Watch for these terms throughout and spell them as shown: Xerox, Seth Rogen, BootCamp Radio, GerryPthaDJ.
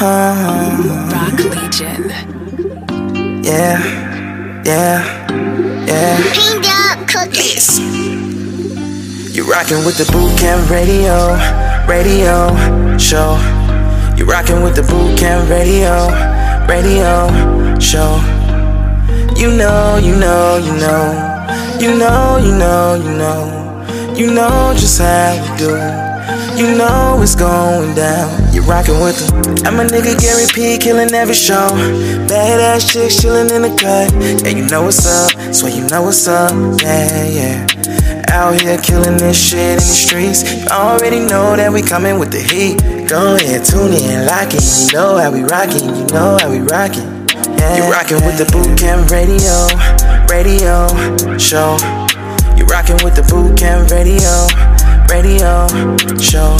Rock Legion. Yeah, yeah, yeah. Pinged up cookies. You're rocking with the Bootcamp Radio Show. You're rocking with the Bootcamp Radio Show. You know, you know, you know. You know, you know, you know. You know just how we do it. You know it's going down. You're rockin' with them. I'm a nigga, Gary P, killin' every show. Badass chicks chillin' in the cut. Yeah, you know what's up, so you know what's up. Yeah, yeah. Out here killin' this shit in the streets. You already know that we comin' with the heat. Go ahead, tune in, lock it. You know how we rockin', you know how we rockin'. Yeah, you're rockin' with the Bootcamp Radio Show. You're rockin' with the Bootcamp Radio Show.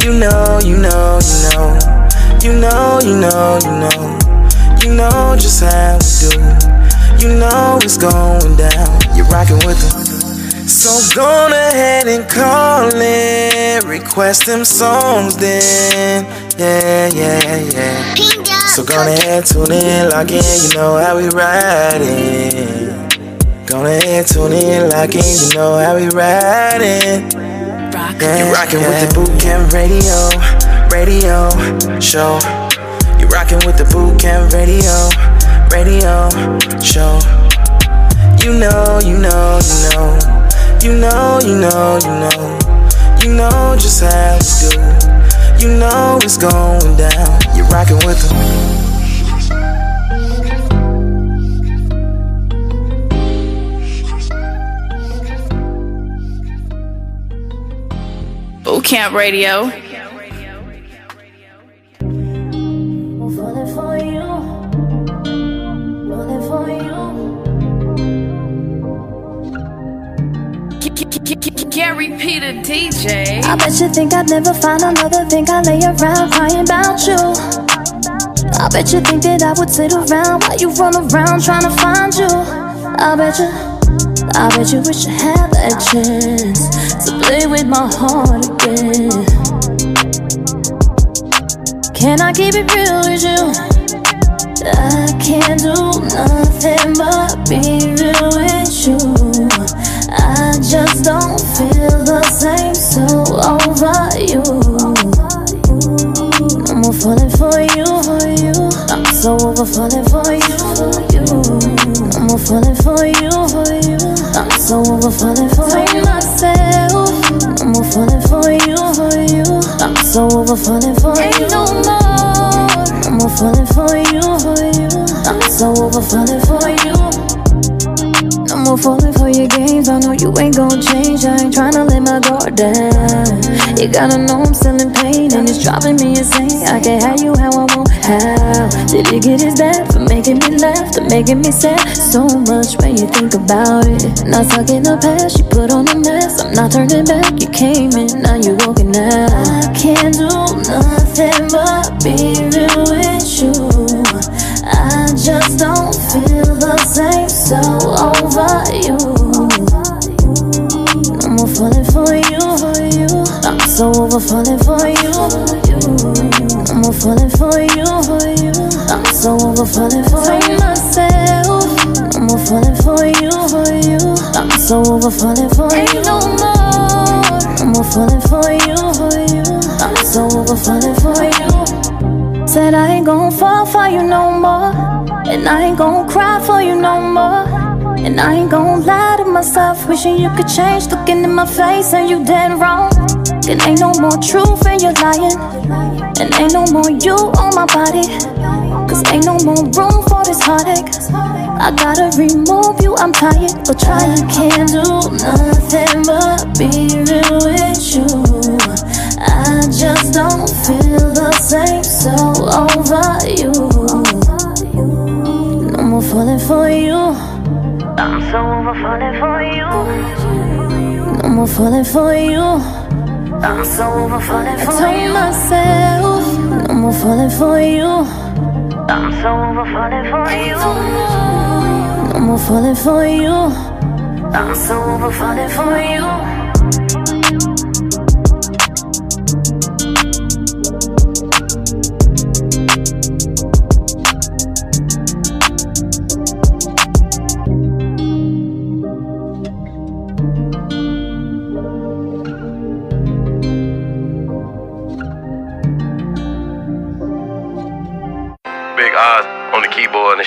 You know, you know, you know. You know, you know, you know. You know just how we do. You know it's going down. You're rocking with them. So go ahead and call it. Request them songs then. Yeah, yeah, yeah. So go ahead, tune in, lock in. You know how we riding. Gonna head, tune in, lock in, you know how we riding. You're rockin' with the Bootcamp Radio Show. You're rockin' with the Bootcamp Radio Show. You know, you know, you know. You know, you know, you know. You know just how we do. You know it's going down. You're rockin' with them. Bootcamp Radio. We're falling for you, falling for you. GerryPthaDJ. I bet you think I'd never find another thing. I lay around crying about you. I bet you think that I would sit around while you run around trying to find you. I bet you wish you had that chance to play with my heart again. Can I keep it real with you? I can't do nothing but be real with you. I just don't feel the same, so over you. I'm more falling for you. I'm so over falling for you. I'm all falling for you, I'm so over falling for you. Myself, I'm all falling for you. I'm so over falling for you. Ain't no more. I'm all falling for you. I'm so over falling for you. I'm all falling for your games. I know you ain't gon' change. I ain't tryna let my guard down. You gotta know I'm still in pain and it's driving me insane. I can't have you how I want. How did it get as bad for making me laugh, to making me sad? So much when you think about it. Not talking the past, you put on a mask. I'm not turning back, you came in, now you're walking out. I can't do nothing but be real with you. I just don't feel the same, so over you. I'm more falling for you. I'm so over falling for you. I'm all falling for you. I'm so over falling for you. Myself, I'm all falling for you. I'm so over falling for you. Ain't no more. I'm all falling for you. I'm so over falling for you. Said I ain't gon' fall for you no more, and I ain't gon' cry for you no more, and I ain't gon' lie to myself, wishing you could change. Looking in my face and you dead wrong. And ain't no more truth and you're lying. And ain't no more you on my body, cause ain't no more room for this heartache. I gotta remove you, I'm tired of trying. I can't do nothing but be real with you. I just don't feel the same, so over you. No more falling for you. I'm so over falling for you. No more falling for you. I'm so over falling for you. I told myself, no more falling for you. I'm so over falling for you. No more falling for you. I'm so over falling for you.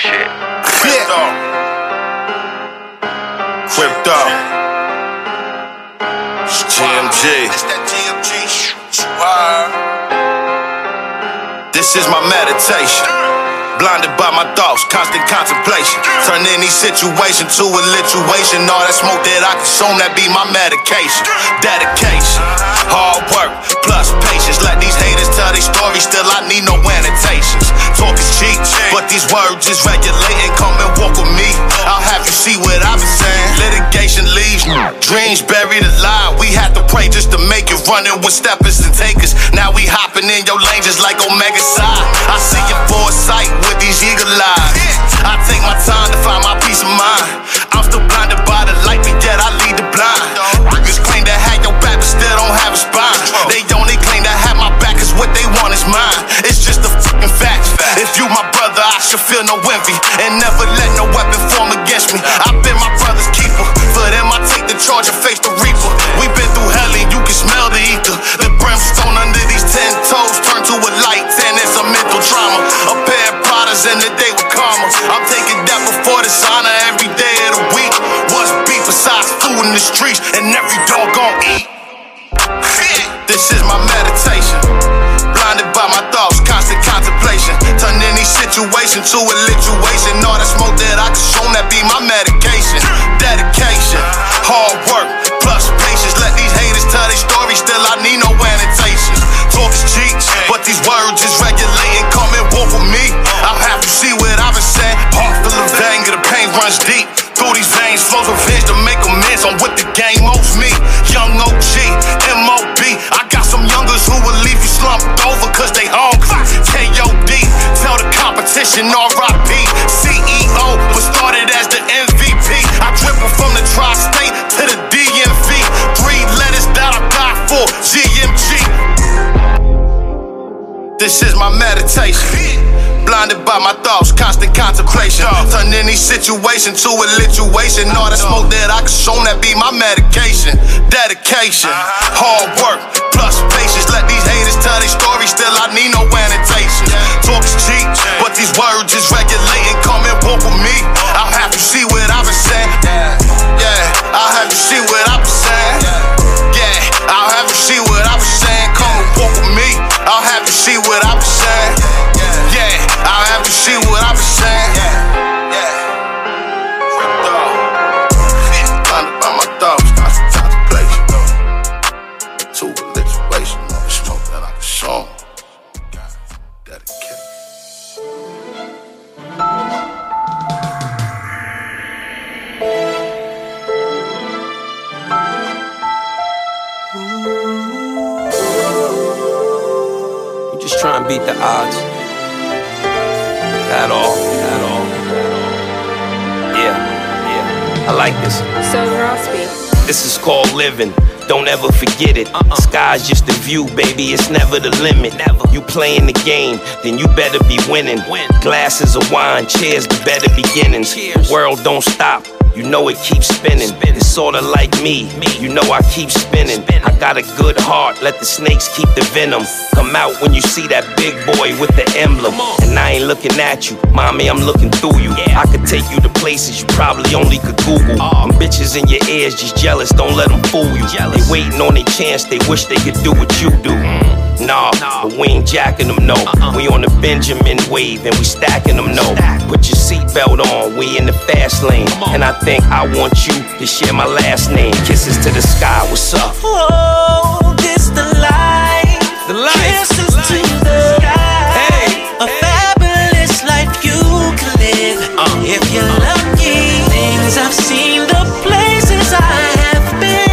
that shit. Flipped off. Flipped off. It's GMG. It's that GMG. This is my meditation. Blinded by my thoughts, constant contemplation. Turn any situation to a lituation. All that smoke that I consume, that be my medication. Dedication, hard work, plus patience. Let these haters tell their stories, still I need no annotations. Talk is cheap, but these words is regulating. Come and walk with me, I'll have you see what I've been saying. Litigation leaves me, dreams buried alive. We had to pray just to make it. Running with steppers and takers. Now we hopping in your lane just like Omega Psi. I see your foresight with these eagle eyes. I take my time to find my peace of mind. I'm still blinded by the light, but yet I lead the blind. Niggas claim to have your back, but still don't have a spine. They only claim to have my back, cause what they want is mine. It's just a fucking fact. If you my brother, I should feel no envy, and never let no weapon form against me. I've been my brother's keeper. For them I take the charge and face the reaper. We've been through hell and you can smell the ether. The brimstone under these 10 toes turn to a light, and it's a mental trauma. A pair of prodders in the day with karma. I'm taking that before the sauna every day of the week. What's beef besides food in the streets and every dog gon' eat? This is my meditation. Blinded by my thoughts, constant contemplation. Turn any situation to a lituation. All that smoke that I consume, that be my medication. Dedication, hard work, plus patience. Let these haters tell their stories, still I need no annotations. Talk is cheap, but these words is regulating. Come and walk with me, I'll have you see what I've been saying. Heart full of anger, the pain runs deep. Through these veins flows revenge to make amends on what the game owes me. Young OG, MOB, I got some youngers who will leave you slumped over cause they hungry. KOD, tell the competition RIP. CEO was started as the MVP. I dribble from the tri-state to the DMV. 3 letters that I got for GMG. This is my meditation. Blinded by my thoughts, constant contemplation. Turn any situation to a lituation. All that smoke that I consume, that be my medication. Dedication, hard work, plus patience. Let these haters tell their stories, still I need no annotations. Talk is cheap, but these words is regulating. Come and walk with me, I'll have you see what I've been saying. Yeah, I'll have you see what I've been saying. Yeah, I'll have you see what I've been saying. Come and walk with me, I'll have you see what I've been saying. Yeah, I'll have to see what I've been saying. Yeah. Ripped off. Blinded by my thoughts, constant contemplation. To a lituation, all the smoke that I can show. God, dedicate. We're just trying to beat the odds. At all. Yeah, I like this. So Rossby. This is called living. Don't ever forget it. Sky's just a view, baby. It's never the limit. Never. You playing the game, then you better be winning. Win. Glasses of wine, cheers to better beginnings. Cheers. World don't stop. You know it keeps spinning. It's sorta like me. You know I keep spinning. I got a good heart, let the snakes keep the venom. Come out when you see that big boy with the emblem. And I ain't looking at you, mommy, I'm looking through you. I could take you to places you probably only could Google. Them bitches in your ears just jealous, don't let them fool you. They waiting on their chance, they wish they could do what you do. Nah, but we ain't jacking them, no. We on the Benjamin wave and we stacking them, no. Put your seatbelt on, we in the fast lane. And I think I want you to share my last name. Kisses to the sky, what's up? Oh, this the life. The life. Kisses the life. To the sky. Hey. A fabulous life you can live. If you're lucky, things I've seen, the places I have been.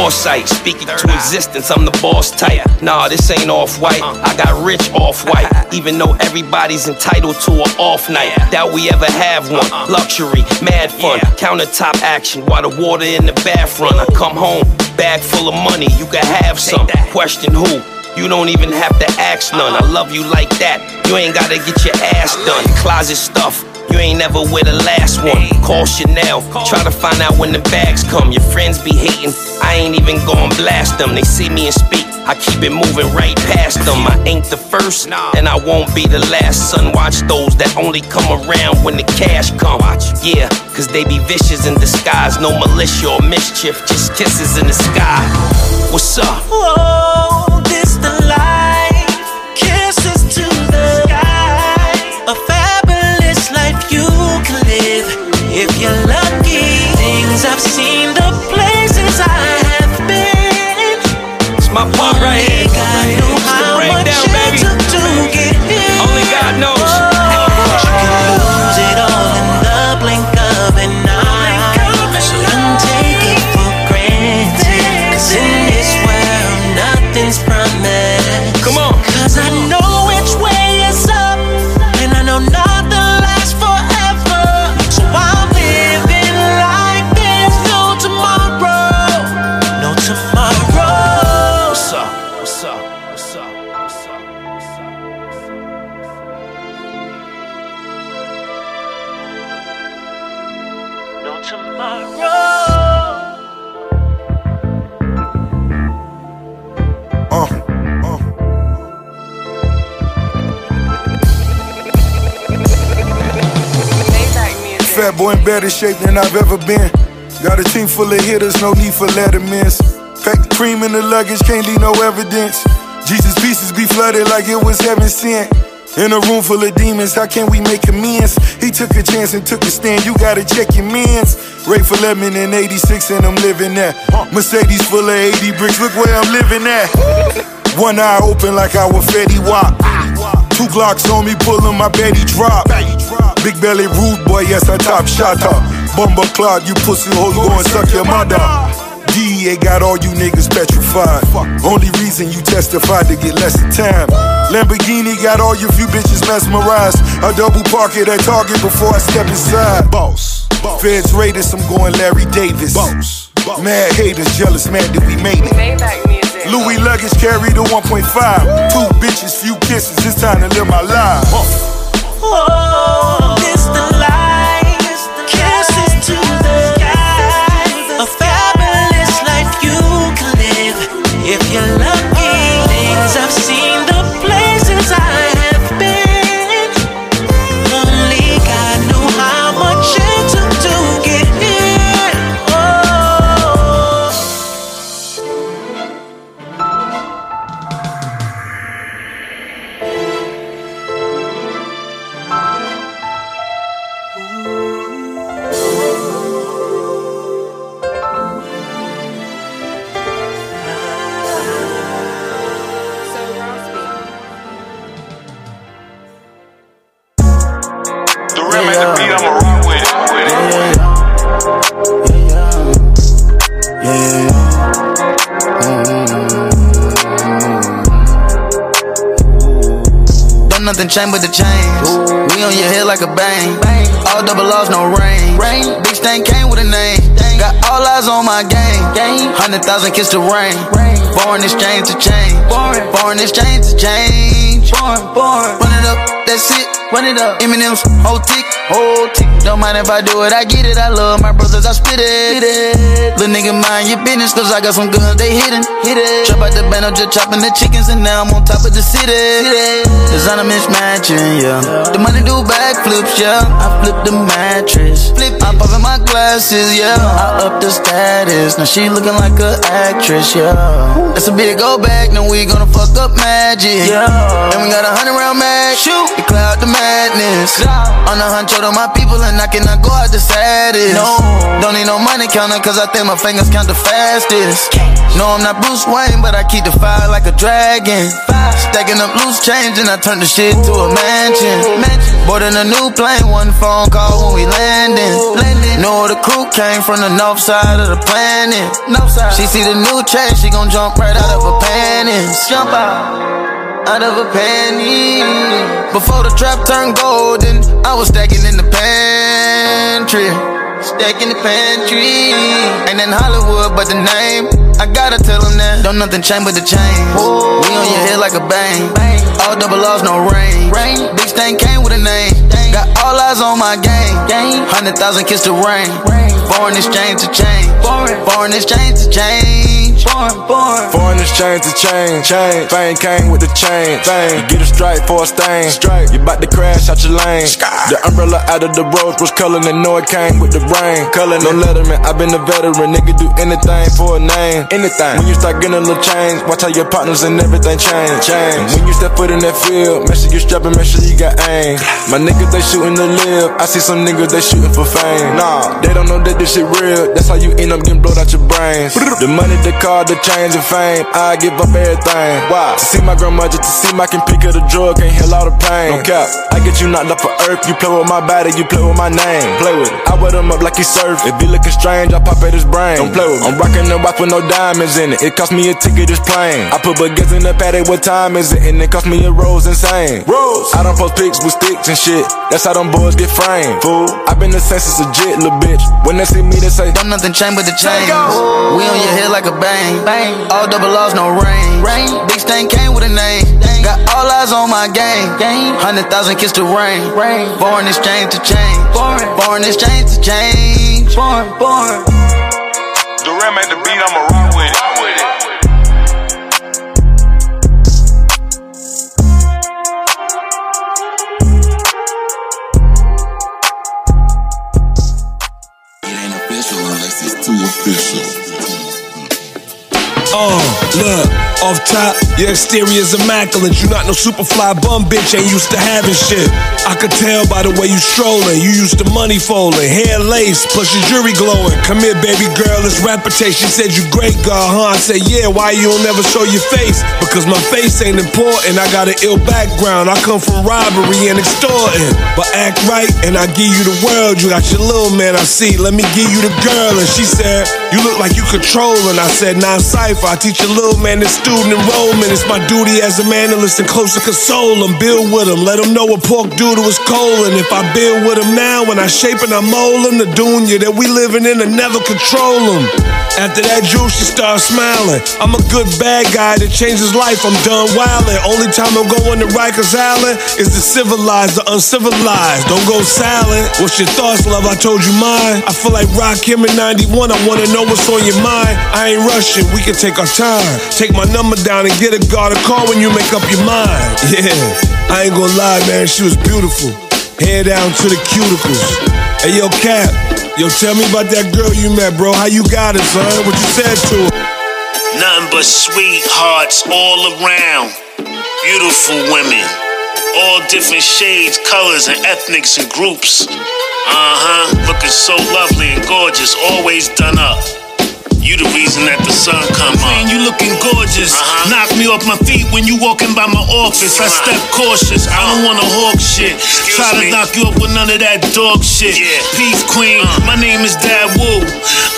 Foresight, speaking to existence, I'm the boss type. Nah, this ain't off-white, I got rich off-white. Even though everybody's entitled to an off night. Doubt we ever have one, luxury, mad fun. Countertop action, while the water in the bath run. I come home, bag full of money, you can have some. Question who? You don't even have to ask none. I love you like that, you ain't gotta get your ass done. Closet stuff. You ain't never with the last one. Call Chanel, try to find out when the bags come. Your friends be hating, I ain't even gon' blast them. They see me and speak, I keep it moving right past them. I ain't the first, and I won't be the last. Son, watch those that only come around when the cash come. Yeah, cause they be vicious in disguise. No militia or mischief, just kisses in the sky. What's up? Whoa, this the life. Kisses to the sky. A fabulous life you can live if you're lucky. Things I've seen, the places I have been. It's my part right here. God knew how much it took to get here. Only God knows. You can lose it all in the blink of an eye. So don't take it for granted, cause in this world nothing's promised. Come on. Cause I know which way is up, and I know nothing lasts forever. So I'm living like there's no tomorrow. No tomorrow. What's up? What's up? What's up? What's up? What's up? No tomorrow. Fat boy in better shape than I've ever been. Got a team full of hitters, no need for lettermans. Pack the cream in the luggage, can't leave no evidence. Jesus' pieces be flooded like it was heaven sent. In a room full of demons, how can we make amends? He took a chance and took a stand, you gotta check your mans. Ray for Lemon in 86 and I'm living that. Mercedes full of 80 bricks, look where I'm living at. One eye open like I was Fetty Wap. Two Glocks on me, pullin' my Betty drop. Big belly rude boy, yes I top shot up. Bumba Clock, you pussy hole, go and suck your mother. DEA got all you niggas petrified. Only reason you testified to get less of time. Lamborghini got all your few bitches mesmerized. I double park it at Target before I step inside. Boss, boss. Feds raided, I'm going Larry Davis. Boss, boss. Mad haters, jealous mad that we made it. Louis luggage carried a 1.5. Two bitches, few kisses, it's time to live my life. Oh, this the life. Kisses to the sky. A fabulous life you can live if you're lucky. Things I've seen, the places I have been. Only God knew how much it took to get here. Oh, the rim and the beat, I'ma rock with it. Don't nothing change but the change. We on your head like a bang. All double R's, no rain. Big Stain came with a name. Got all eyes on my game. 100,000 kiss to rain. Foreign exchange to change. Foreign exchange to change. Run it up. That's it, run it up. M&M's, whole tick. Don't mind if I do it, I get it. I love my brothers, I spit it. Little nigga, mind your business, cause I got some guns, they hidden. Chop out the band, I'm just chopping the chickens, and now I'm on top of the city. Designer mismatching, yeah. The money do backflips, yeah. I flip the mattress, I'm popping my glasses, yeah. I up the status, now she looking like an actress, yeah. That's a big go back, now we gonna fuck up magic, yeah. And we got 100 round mag, shoot. The cloud, the madness. On the hunt, to my people, and I cannot go out the saddest. No, don't need no money counter, cause I think my fingers count the fastest. No, I'm not Bruce Wayne, but I keep the fire like a dragon. Stacking up loose change, and I turn the shit to a mansion. Boarding a new plane, one phone call when we landing. Know the crew came from the north side of the planet. She see the new change, she gon' jump right out of her panties. Jump out of a penny. Before the trap turned golden, I was stacking in the pantry. Stacking the pantry. Ain't in Hollywood but the name. I gotta tell them that. Don't nothing change but the change. We on your head like a bang. All double R's, no rain. Big Stain came with a name. Got all eyes on my game. 100,000 kiss the rain. Foreign exchange to change. Foreign exchange to change. Foreign exchange to change. Fame came with the chain. You get a stripe for a stain. You bout to crash out your lane. The umbrella out of the rose was culling and no, it came with the rain. Culling no letterman. I been a veteran. Nigga do anything for a name. Anything. When you start getting a little change, watch how your partners and everything change. When you step foot in that field, make sure you strapping, make sure you got aim. My niggas they shooting to live. I see some niggas they shooting for fame. Nah, they don't know that this shit real. That's how you end up getting blowed out your brains. The money, the car, the change and fame. I give up everything. Why? To see my grandma, just to see my can pick up the drug, can't heal all the pain. No cap, I get you knocked up for earth. You play with my body, you play with my name. Play with it. I wet him up like he surf. It be looking strange, I pop at his brain. Don't play with me. I'm rocking the watch with no diamonds in it. It cost me a ticket, it's plain. I put baguettes in the paddock, what time is it? And it cost me a rose, insane. Rose. I don't post pics with sticks and shit. That's how them boys get framed. Fool, I been the same since a jit, little bitch. When they see me, they say, don't nothing change but the chain. We on your head like a bang. All double O's, no rain. Big stain came with a name. Got all eyes on my game. 100,000 kiss to rain. Foreign exchange to change. Foreign exchange to change. Foreign. Durant made the beat, I'ma rock with it. Look, off top, your exterior's immaculate. You not no super fly bum bitch, ain't used to having shit. I could tell by the way you strolling. You used to money folding, hair lace, plus your jewelry glowing. Come here, baby girl, it's reputation. Said you great, girl, huh? I said, yeah, why you don't ever show your face? Because my face ain't important, I got an ill background. I come from robbery and extorting. But act right, and I give you the world. You got your little man, I see, let me give you the girl. And she said, you look like you controlling. I said, nah, I'm cypher, I teach you little man, this student enrollment. It's my duty as a man to listen close to console him, build with him, let him know a pork doodle is cold. And if I build with him now, when I shape and I mold him, the dunya that we living in, I never control him. After that juice, she starts smiling. I'm a good bad guy that changed his life. I'm done wildin'. Only time I'm going to Rikers Island is the civilized, the uncivilized. Don't go silent. What's your thoughts, love? I told you mine. I feel like Rock him in 91. I wanna know what's on your mind. I ain't rushing. We can take our time. Take my number down and get a guard a call when you make up your mind. Yeah, I ain't gonna lie, man, she was beautiful. Hair down to the cuticles. Hey, yo, Cap, yo, tell me about that girl you met, bro. How you got it, son? What you said to her? Nothing but sweethearts all around. Beautiful women. All different shades, colors, and ethnics and groups. Looking so lovely and gorgeous. Always done up. You the reason that the sun come up. Man, you looking gorgeous. Knock me off my feet when you walking by my office. I step cautious. I don't wanna hawk shit. Try to knock you up with none of that dog shit. Yeah. Peace queen. My name is Dad Wu.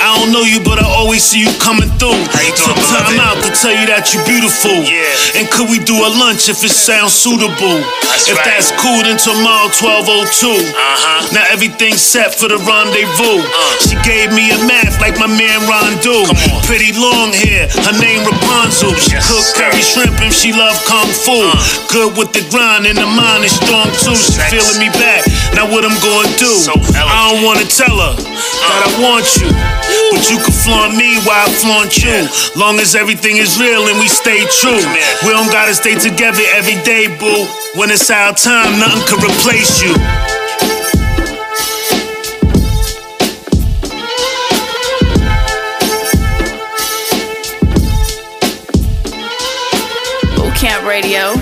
I don't know you, but I always see you coming through. Took time out to tell you that you beautiful. Yeah. And could we do a lunch if it sounds suitable? That's cool, then tomorrow 12:02. Now everything's set for the rendezvous. She gave me a math like my man Rondo. Pretty long hair, her name Rapunzel. She cook curry shrimp and she love kung fu. Good with the grind and the mind is strong too. She feeling me back, now what I'm gonna do? So I don't wanna tell her that I want you. But you can flaunt me while I flaunt you. Long as everything is real and we stay true. We don't gotta stay together every day, boo. When it's our time, nothing can replace you. Camp Radio.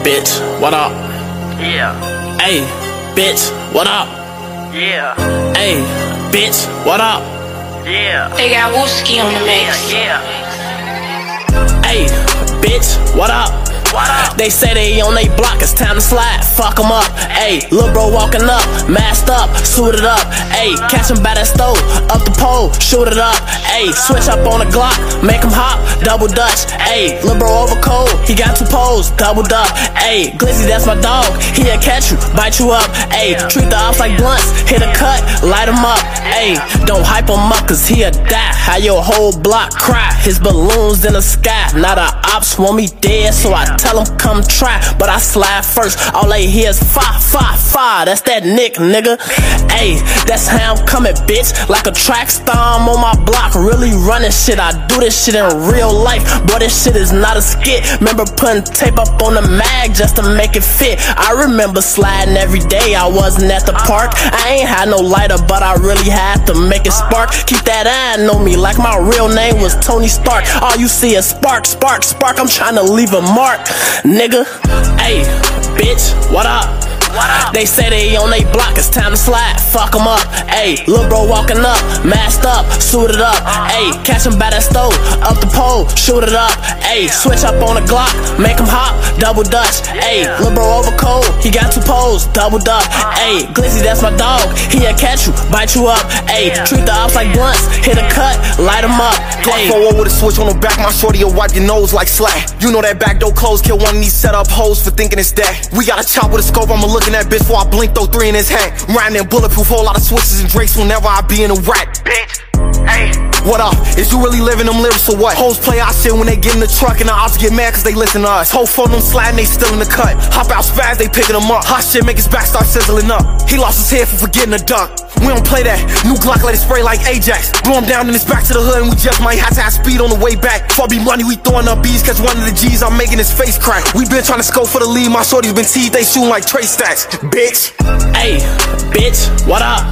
Bitch, what up? Yeah. Hey, bitch, what up? Yeah. Hey, bitch, what up? Yeah. They got Wooski on the mix. Yeah. Hey, bitch, what up? They say they on they block, it's time to slide, fuck them up. Ayy, lil' bro walking up, masked up, suited up. Ayy, catch him by that stove, up the pole, shoot it up. Ayy, switch up on the Glock, make him hop, double dutch. Ayy, lil' bro over cold, he got two poles, doubled up. Ayy, Glizzy, that's my dog, he'll catch you, bite you up. Ayy, treat the ops like blunts, hit a cut, light him up. Ayy, don't hype him up, cause he'll die. How your whole block cry, his balloons in the sky. Now the ops want me dead, so I tell him come try, but I slide first. All they hear is fa, fa, fa. That's that nick, nigga. Ayy, that's how I'm coming, bitch. Like a track star, I'm on my block, really running shit. I do this shit in real life, boy, this shit is not a skit. Remember putting tape up on the mag just to make it fit. I remember sliding every day, I wasn't at the park. I ain't had no lighter, but I really had to make it spark. Keep that eye on me like my real name was Tony Stark. All you see is spark, spark, spark. I'm trying to leave a mark, nigga. Ayy, bitch, what up? They say they on they block, it's time to slide, fuck 'em up. Ayy, lil' bro walking up, masked up, suited up. Ayy, catch him by that stove, up the pole, shoot it up. Ayy, switch up on the Glock, make him hop, double dutch. Ayy, lil' bro over cold, he got two poles, doubled up. Ayy, Glizzy, that's my dog, he'll catch you, bite you up. Ayy, treat the ops like blunts, hit a cut, light him up. Glock 4-0 with a switch on the back, my shorty'll wipe your nose like slack. You know that back door closed, kill one of these set up hoes for thinking it's that. We got a chop with a scope, I'ma look that bitch before I blink, throw three in his hat. Riding in bulletproof, whole lot of switches and drakes whenever I be in a rack. Bitch, hey, what up? Is you really living them lyrics or what? Hoes play our shit when they get in the truck and the ops get mad cause they listen to us. Whole phone them sliding, they still in the cut. Hop out spaz, they picking them up. Hot shit make his back start sizzling up. He lost his head for forgetting a duck. We don't play that. New Glock let it spray like Ajax. Blow him down and it's back to the hood and we just might have to have speed on the way back. For B money, we throwing up B's, catch one of the G's, I'm making his face crack. We been trying to scope for the lead, my shorty's been teed, they shooting like Trey Stacks. Bitch. Ayy, bitch, what up?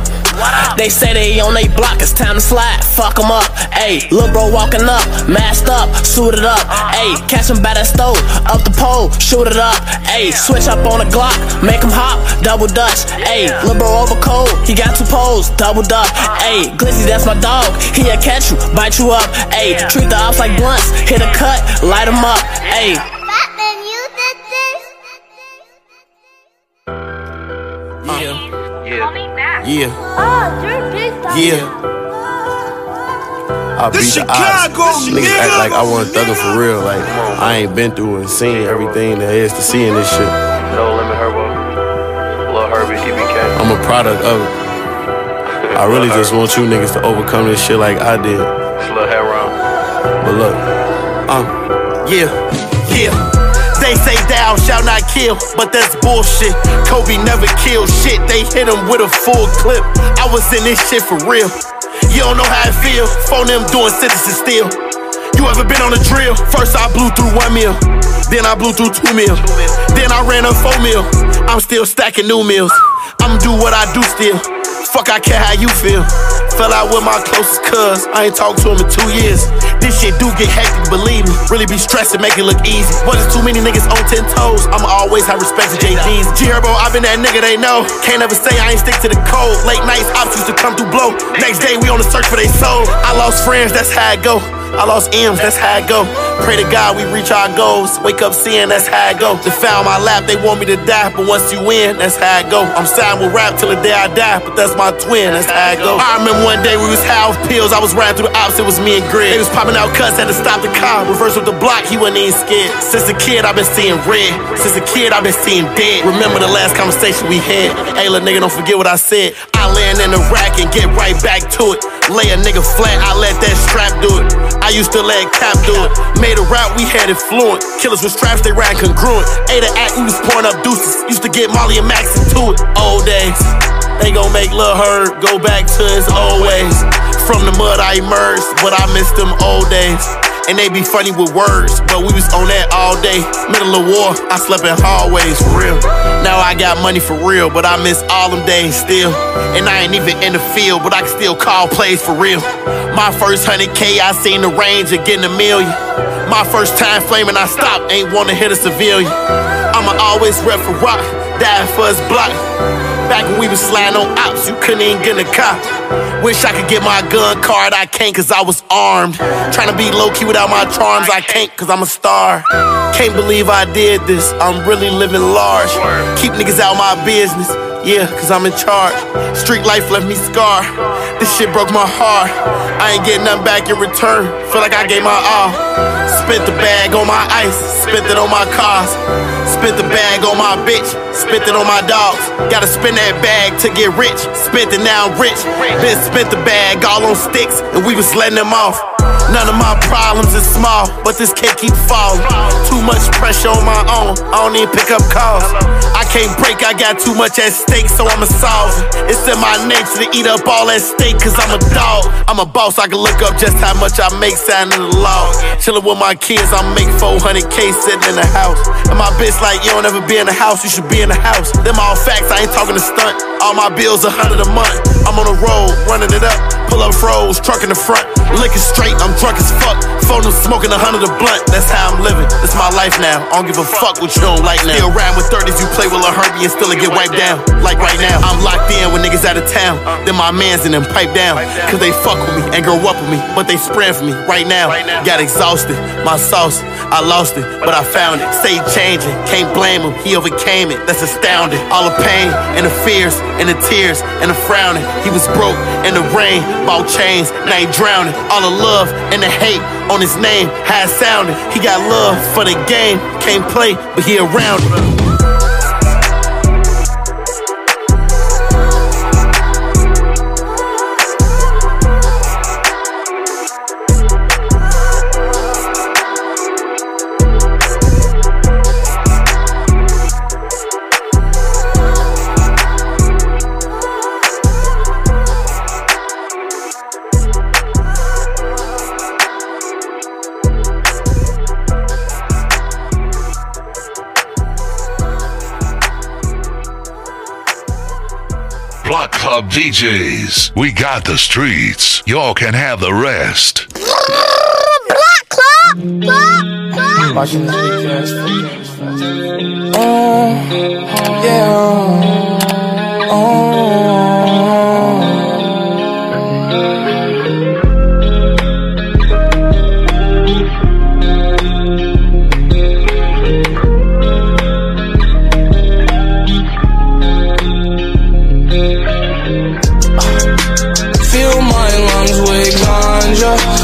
They say they on they block, it's time to slide, fuck 'em up. Ayy, lil' bro walking up, masked up, suited up. Ayy, catch him by that stove, up the pole, shoot it up. Ayy, switch up on the Glock, make him hop, double dutch. Ayy, lil' bro over cold, he got two poles, doubled up. Ayy, Glizzy, that's my dog, he'll catch you, bite you up. Ayy, treat the ops like blunts, hit a cut, light him up. Ayy. Yeah. Yeah. I beat the odds. Niggas act like I want a thugger for real. Like I ain't been through and seen everything there is to see in this shit. No Limit Herbo, Lil Herbie, EBK. I'm a product of it. I really just want you niggas to overcome this shit like I did. It's Lil Heron. But look, yeah. They say thou shalt not kill, but that's bullshit. Kobe never killed shit, they hit him with a full clip. I was in this shit for real. You don't know how it feel, phone them doing sentences still. You ever been on a drill? First I blew through 1 meal, then I blew through 2 meals, then I ran up 4 meals. I'm still stacking new meals. I'ma do what I do still. Fuck, I care how you feel. Fell out with my closest cuz, I ain't talked to him in 2 years. This shit do get hectic, believe me. Really be stressing, make it look easy. Wasn't too many niggas on 10 toes. I'ma always have respect to JD's. G-Herbo, I been that nigga they know. Can't ever say I ain't stick to the code. Late nights, ops used to come through blow. Next day, we on the search for they soul. I lost friends, that's how it go. I lost M's, that's how it go. Pray to God we reach our goals. Wake up seeing, that's how it go. They found my lap, they want me to die, but once you win, that's how it go. I'm signed with rap till the day I die, but that's my twin, that's how it go. I remember one day we was high off pills, I was riding through the ops, it was me and Grid. They was popping out cuts, had to stop the car. Reverse with the block, he wasn't even scared. Since a kid I been seeing red, since a kid I been seeing dead. Remember the last conversation we had? Hey little nigga, don't forget what I said. I land in the rack and get right back to it. Lay a nigga flat, I let that strap do it. I used to let Cap do it. Made a rap, we had it fluent. Killers with straps, they ran congruent. A to act, we was pouring up deuces. Used to get Molly and Max into it. Old days, they gon' make Lil Herb go back to his old ways. From the mud I emerged, but I miss them old days. And they be funny with words, but we was on that all day. Middle of war, I slept in hallways, for real. Now I got money for real, but I miss all them days still. And I ain't even in the field, but I can still call plays for real. My first 100K, I seen the range of getting 1 million. My first time flaming, I stopped, ain't wanna hit a civilian. I'ma always rep for rock, dying for his block. Back when we was sliding on ops, you couldn't even get in a cop. Wish I could get my gun card, I can't cause I was armed. Trying to be low-key without my charms, I can't cause I'm a star. Can't believe I did this, I'm really living large. Keep niggas out my business, yeah, cause I'm in charge. Street life left me scarred, this shit broke my heart. I ain't getting nothing back in return, feel like I gave my all. Spent the bag on my ice, spent it on my cars. Spent the bag on my bitch, spent it on my dogs. Gotta spend that bag to get rich, spent it now I'm rich. Then spent the bag all on sticks, and we was letting them off. None of my problems is small, but this can't keep falling. Too much pressure on my own, I don't even pick up calls. I can't break, I got too much at stake, so I'ma solve it. It's in my nature to eat up all that steak, cause I'm a dog. I'm a boss, I can look up just how much I make, signing the law. Chillin' with my kids, I make 400K sitting in the house. And my bitch like, you don't ever be in the house, you should be in the house. Them all facts, I ain't talking to stunt. All my bills $100 a month. I'm on the road, running it up. Pull up froze, truck in the front. Looking straight, I'm drunk as fuck. Phone is smoking 100 a blunt. That's how I'm living, it's my life now. I don't give a fuck what you don't like now. Still rhyme with 30s, you play with a Herbie and still get wiped down. Like right now, I'm locked in with niggas out of town. Then my mans in them pipe down. Cause they fuck with me and grow up with me, but they spread for me right now. Got exhausted, my sauce, I lost it, but I found it. Say changing, can't blame him, he overcame it, that's astounding. All the pain and the fears and the tears and the frowning. He was broke in the rain, bought chains, now he drowning. All the love and the hate on his name, how it sounded. He got love for the game, can't play, but he around it. Club DJs, we got the streets. Y'all can have the rest. Black Club! Yeah.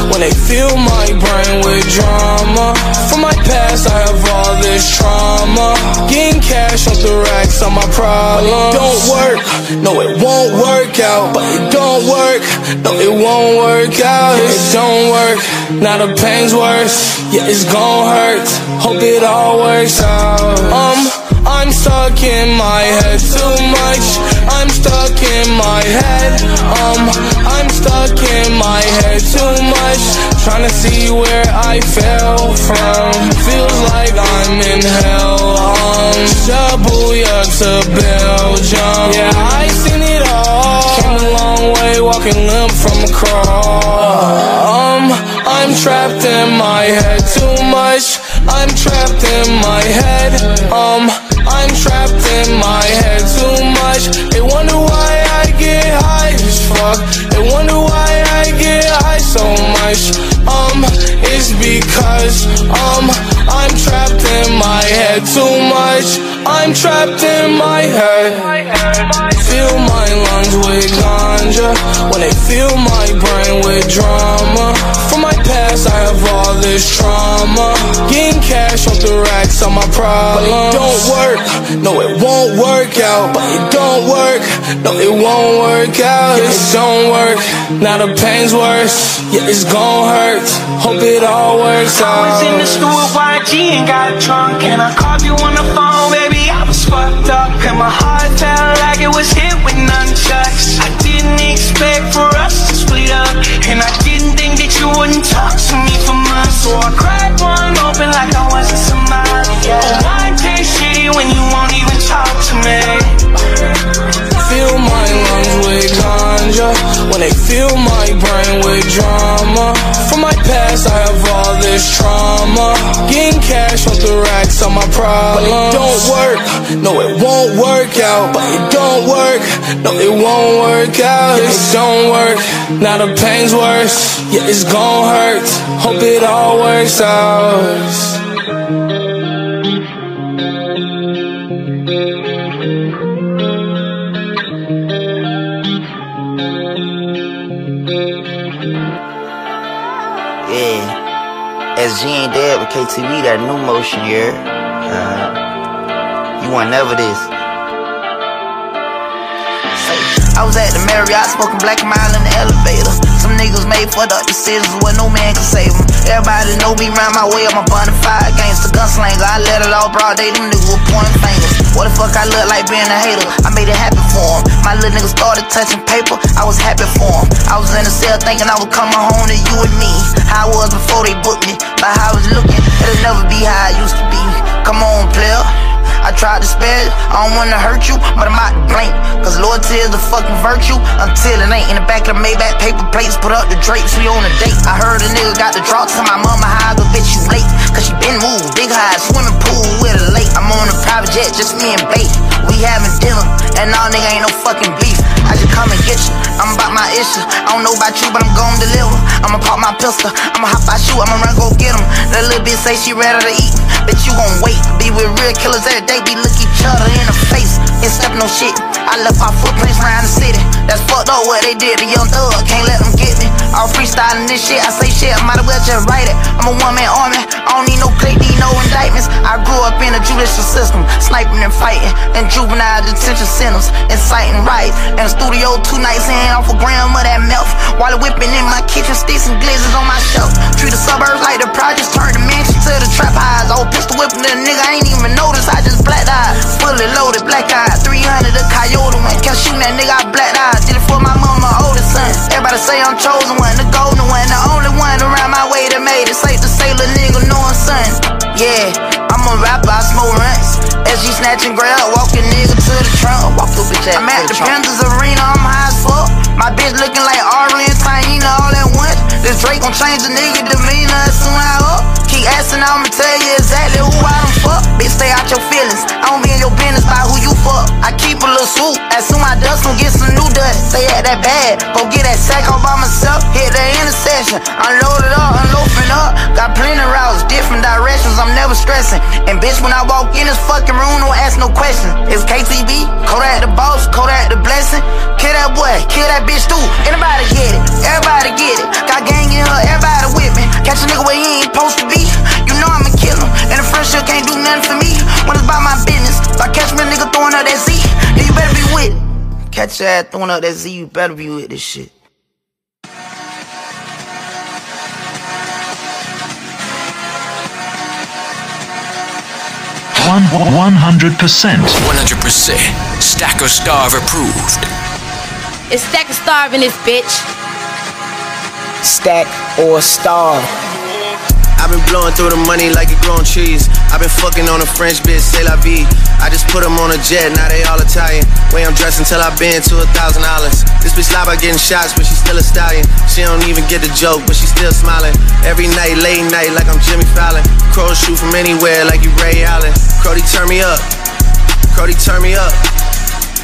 When they fill my brain with drama, from my past I have all this trauma. Getting cash off the racks on my problems. But it don't work, no it won't work out. But it don't work, no it won't work out. It don't work, now the pain's worse. Yeah, it's gon' hurt, hope it all works out. I'm stuck in my head too much. I'm stuck in my head. I'm stuck in my head too much. Trying to see where I fell from. Feels like I'm in hell. Shibuya to Belgium. Yeah, I've seen it all. Came a long way, walking limp from a crawl. I'm trapped in my head too much. I'm trapped in my head. I'm trapped in my head too much. They wonder why I get high as fuck. They wonder why I get high so much. It's because I'm trapped in my head too much. I'm trapped in my head. Fill my lungs with ganja. When they fill my brain with drama. From my past I have all this trauma. Getting cash off the racks on my problems. But it don't work, no it won't work out. But it don't work, no it won't work out. Yeah, it don't work, now the pain's worse. Yeah, it's gon' hurt, hope it all works out. I was in the school with YG and got drunk. And I called you on the phone, baby, I was fucked up. And my heart felt like it was hit with nunchucks. I didn't expect for us to split up. And I didn't think that you wouldn't talk to me for months. So I cracked one open like I wasn't somebody. Oh, why taste shitty when you won't even talk to me? Fill my lungs with ganja. When they fill my brain with drama. From my past I have all this trauma. Getting cash off the racks on my problems. But it don't work, no it won't work out. But it don't work, no it won't work out. It don't work, now the pain's worse. Yeah, it's gon' hurt, hope it all works out. As G ain't dead with KTV, that new motion, yeah. You weren't never this. I was at the Marriott, spoke in Black Mile in the elevator. Some niggas made fucked up decisions where no man could save them. Everybody know me round my way, I'm a bonafide gangster gunslinger. I let it all broad day, them niggas were pointing fingers. What the fuck I look like being a hater? I made it happen for him. My little nigga started touching paper, I was happy for him. I was in the cell thinking I was coming home to you and me. How I was before they booked me, by how I was looking, it'll never be how I used to be. Come on, player, I tried to spare it. I don't wanna hurt you, but I'm out to blink. Cause loyalty is the fucking virtue until it ain't. In the back of the Maybach paper plates, put up the drapes, we on a date. I heard a nigga got the draw, tell my mama how I go bitch you late. Cause she been moved, dig high, swimming pool with a lake. I'm on a private jet, just me and babe. We having dinner, and all nigga ain't no fucking beef. I just come and get you, I'm about my issue. I don't know about you, but I'm gon' deliver. I'ma pop my pistol, I'ma hop out shoot, I'ma run go get him. That little bitch say she ready to eat. Bitch, you gon' wait, be with real killers every day. We look each other in the face, ain't step no shit. I left my footprints round the city. That's fucked up what they did to Young Thug, can't let them get me. All freestyling this shit, I say shit, I might as well just write it. I'm a one-man army, I don't need no clique, need no indictments. I grew up in a judicial system, sniping and fighting, and juvenile detention centers, inciting riots. In the studio 2 nights in, off a gram of that melt. While whipping in my kitchen, sticks and glizzies on my shelf. Treat the suburbs like the projects, turn the mansion to the trap highs. Old pistol whipping the nigga, I ain't even noticed, I just black eyed. Fully loaded, black eyed, 300 a coyote one. Kept shooting that nigga, I black eyed. Did it for my mama, my oldest son. Everybody say I'm chosen one, the golden one, the only one around my way that made it. Safe to say, little nigga knowing son. Yeah, I'm a rapper, I smoke runts. SG snatching grab, walking nigga to the trunk. Walk your bitch ass. I'm at the Panthers Arena, I'm high as fuck. My bitch looking like Ari and Tyena all at once. This Drake gon' change a nigga demeanor as soon as I up. Keep asking, I'ma tell you exactly who I done fuck. Bitch, stay out your feelings, I don't be in your business by who you fuck. I keep a little swoop, as soon as I dust some, get some new dust. Stay at that bag, go get that sack all by myself. Hit the intersection, unload it up, unloafing up. Got plenty routes, different directions, I'm never stressing. And bitch, when I walk in this fucking room, don't ask no questions. It's KTB, Kodak the boss, Kodak the blessing. Kill that boy, kill that bitch too. Anybody get it, everybody get it. Got gang in her, everybody with me. Catch a nigga where he ain't supposed to be, you know I'ma kill him. And a friendship can't do nothing for me when it's about my business. If I catch me a nigga throwing up that Z, then you better be with it. Catch your ass throwing up that Z, you better be with this shit. One hundred percent Stack or Starve approved. It's Stack or Starve in this bitch. Stack or Starve. I've been blowing through the money like it grown cheese. I've been fucking on a French bitch, c'est la vie. I just put them on a jet, now they all Italian. Way I'm dressed until I've been to $1,000. This bitch lie by getting shots, but she's still a stallion. She don't even get the joke, but she's still smiling. Every night, late night, like I'm Jimmy Fallon. Crows shoot from anywhere like you Ray Allen. Crody turn me up, Crody turn me up,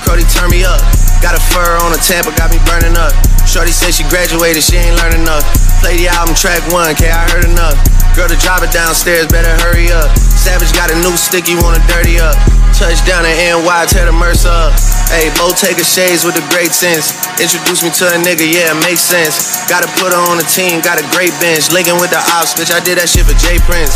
Crody turn me up. Got a fur on a Tampa, got me burning up. Shorty said she graduated, she ain't learned enough. Play the album track 1, K, I heard enough. Girl to drive it downstairs, better hurry up. Savage got a new stick, you wanna dirty up. Touchdown to NY, tear the Mercer up. Ayy, Bo take her shades with a great sense. Introduce me to a nigga, yeah, it makes sense. Gotta put her on the team, got a great bench. Linking with the ops, bitch, I did that shit for Jay Prince.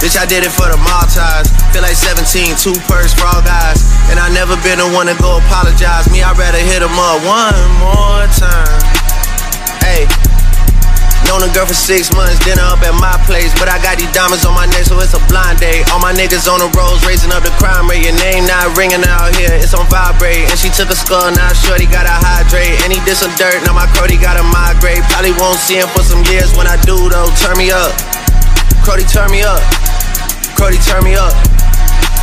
Bitch, I did it for the Maltese. Feel like 17, 2 perks for all guys. And I never been the one to go apologize. Me, I'd rather hit him up one more time. Ayy. Known a girl for 6 months, dinner up at my place. But I got these diamonds on my neck, so it's a blind date. All my niggas on the roads, raising up the crime rate. Your name not ringing out here, it's on vibrate. And she took a skull, now shorty gotta hydrate. And he did some dirt, now my Crody gotta migrate. Probably won't see him for some years, when I do though, turn me up. Crody turn me up, Crody turn me up.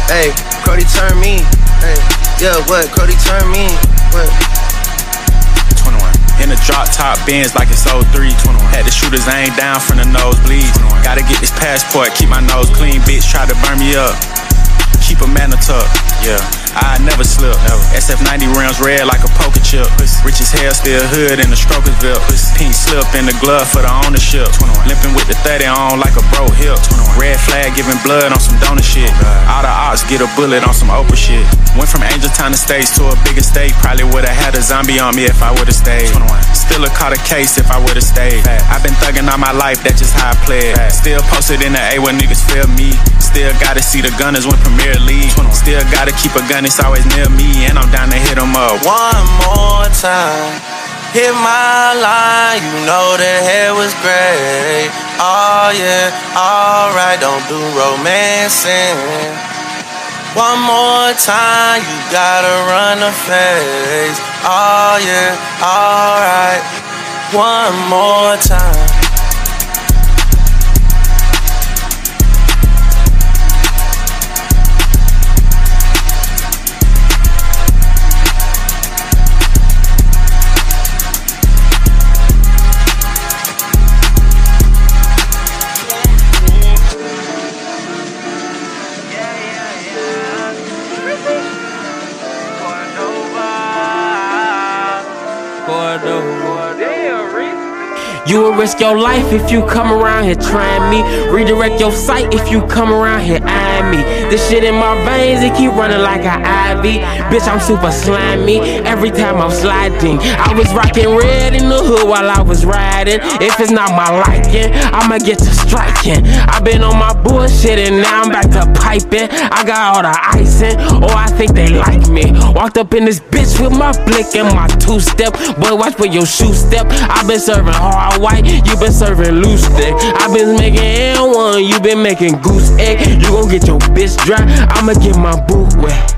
Ayy, Crody turn me, ayy. Yeah, what, Crody turn me, what? 21 In the drop top Benz like it's 03. Had the shooters aimed down from the nosebleed. Gotta get this passport, keep my nose clean. Bitch try to burn me up, keep a mantle tuck. Yeah, I never slip. SF90 rims red like a poker chip. Rich as hell, still hood in the Strokersville. Pink slip in the glove for the ownership. Limping with the 30 on like a bro hip. Red flag giving blood on some donor shit. All the ops get a bullet on some Oprah shit. Went from Angel Town Estates to a big estate. Probably would've had a zombie on me if I would've stayed. Still've caught a case if I would've stayed. I've been thugging all my life, that's just how I played. Still posted in the A where niggas feel me. Still gotta see the gunners win Premier League. Still gotta keep a gun, it's always near me. And I'm down to hit 'em up. One more time, hit my line, you know the hair was gray. Oh yeah, alright, don't do romancing. One more time, you gotta run the face. Oh yeah, alright, one more time. You will risk your life if you come around here trying me. Redirect your sight if you come around here eyeing me. This shit in my veins, it keep running like an IV. Bitch, I'm super slimy every time I'm sliding. I was rocking red in the hood while I was riding. If it's not my liking, I'ma get to striking. I been on my bullshit and now I'm back to piping. I got all the icing, oh I think they like me. Walked up in this bitch with my blick and my two-step. Boy, watch where your shoe step. I been serving hard white, you been serving loose stick. I been making N1, you been making goose egg. You gon' get your bitch dry, I'ma get my boot wet.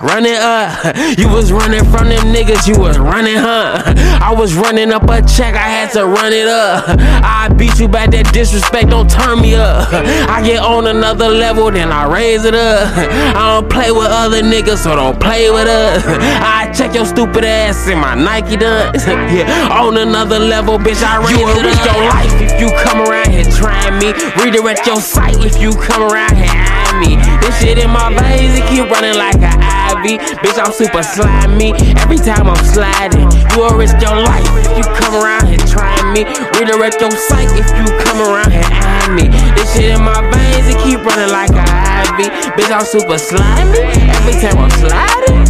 Run it up, you was running from them niggas, you was running, huh? I was running up a check, I had to run it up. I beat you back, that disrespect don't turn me up. I get on another level, then I raise it up. I don't play with other niggas, so don't play with us. I check your stupid ass in my Nike dunks. Yeah, on another level, bitch, I raise it up. You will risk your life if you come around here trying me. Redirect your sight if you come around here eyeing me. This shit in my veins, it keep running like an eye. Bitch, I'm super slimy every time I'm sliding. You'll risk your life if you come around here trying me. Redirect your sight if you come around here eyeing me. This shit in my veins, it keep running like an IV. Bitch, I'm super slimy every time I'm sliding.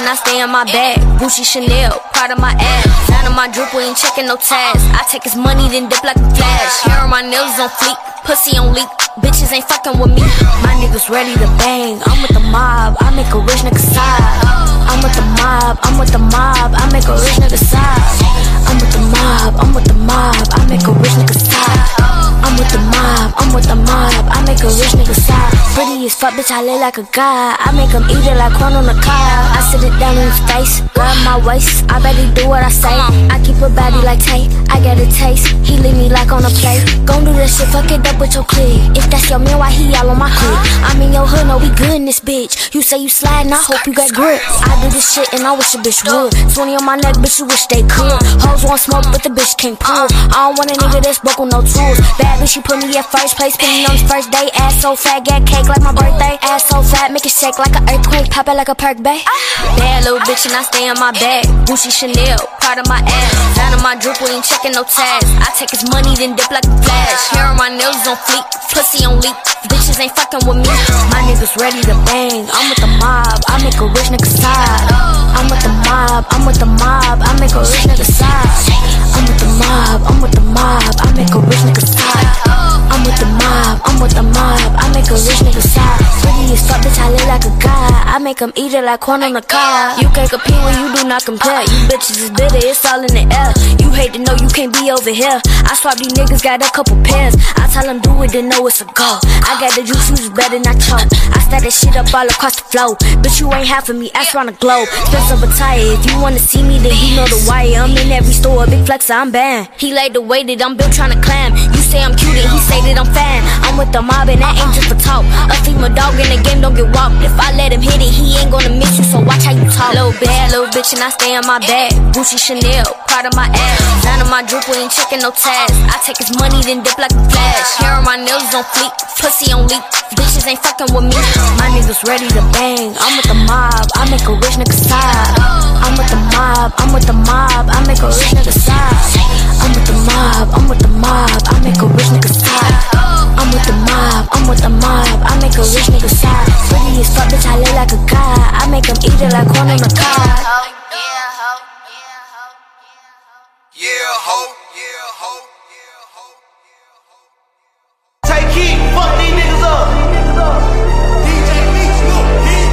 I stay in my bag, Gucci, Chanel, part of my ass. Down on my drip, we ain't checking no tags. I take his money, then dip like a flash. Hair on my nails on fleek, pussy on leak. Bitches ain't fucking with me. My niggas ready to bang. I'm with the mob, I make a rich nigga sob. I'm with the mob, I'm with the mob, I make a rich nigga sob. I'm with the mob, I'm with the mob, I make a rich nigga sob. I'm with the mob, I'm with the mob, I make a rich nigga sob. Pretty as fuck, bitch, I look like a god. I make him eat it like corn on the cob. I sit it down in his face, grab my waist. I bet he do what I say. I keep a body like tape, I get a taste. He leave me like on a plate. Gon' do this shit, fuck it up with your clique. If that's your man, why he all on my clique? I'm in your hood, no, we good in this bitch. You say you sliding, I hope you got grip. I do this shit and I wish a bitch would. 20 on my neck, bitch, you wish they could. Hoes want smoke, but the bitch can't pull. I don't want a nigga that's broke with no tools. Bad bitch, she put me at first place. Put me on his first day, ass so fat, got cake like my birthday. Ass so fat, make it shake like an earthquake. Pop it like a perk, bae. Bad little bitch and I stay on my bag. Gucci, Chanel, part of my ass. Down on my drip, we ain't checking no tags. I take his money, then dip like a flash. Hair on my nails on fleek, pussy on leak. Bitches ain't fucking with me. My niggas ready to bang. I'm with the mob, I make a rich nigga sob. I'm with the mob, I'm with the mob, I make a rich nigga sob. I'm with the mob, I'm with the mob, I make a rich nigga sob. I'm with the mob, I'm with the mob, I make a rich nigga sob. Pretty as fuck, bitch, I live like a god. I make them eat it like corn on the cob. You can't compete when you do not compare. You bitches is bitter, it's all in the air. You hate to know you can't be over here. I swap these niggas, got a couple pairs. I tell them do it, then know it's a go. I got the juice, you just better not choke. I stack that shit up all across the floor. Bitch, you ain't half of me, ass around the globe. Spence up a tire, if you wanna see me, then you know the wire. I'm in every store, big flexer, I'm banned. He laid the weight that I'm built tryna climb. You say I'm cute and he say that I'm fan. I'm with the mob and that ain't just for talk. A female dog in the game don't get walked. If I let him hit it, he ain't gonna miss you, so watch how you talk. Little bad, little bitch, and I stay on my bag. Gucci, Chanel, part of my ass. Down on my drip, we ain't checking no tags. I take his money, then dip like a flash. Hair on my nails on fleek, pussy on leak. Bitches ain't fucking with me. My niggas ready to bang. I'm with the mob, I make a rich nigga sob. I'm with the mob, I'm with the mob, I make a rich nigga sob. I'm with the mob, I'm with the mob, I make a rich nigga sob. I'm with the mob, I'm with the mob, I make a rich nigga sob. Pretty as fuck, bitch, I live like a god. I make them eat it like corn on the cob. Yeah, ho, yeah, ho, yeah, ho, yeah, ho. Take heat, fuck these niggas up. DJ Meeks, you hit.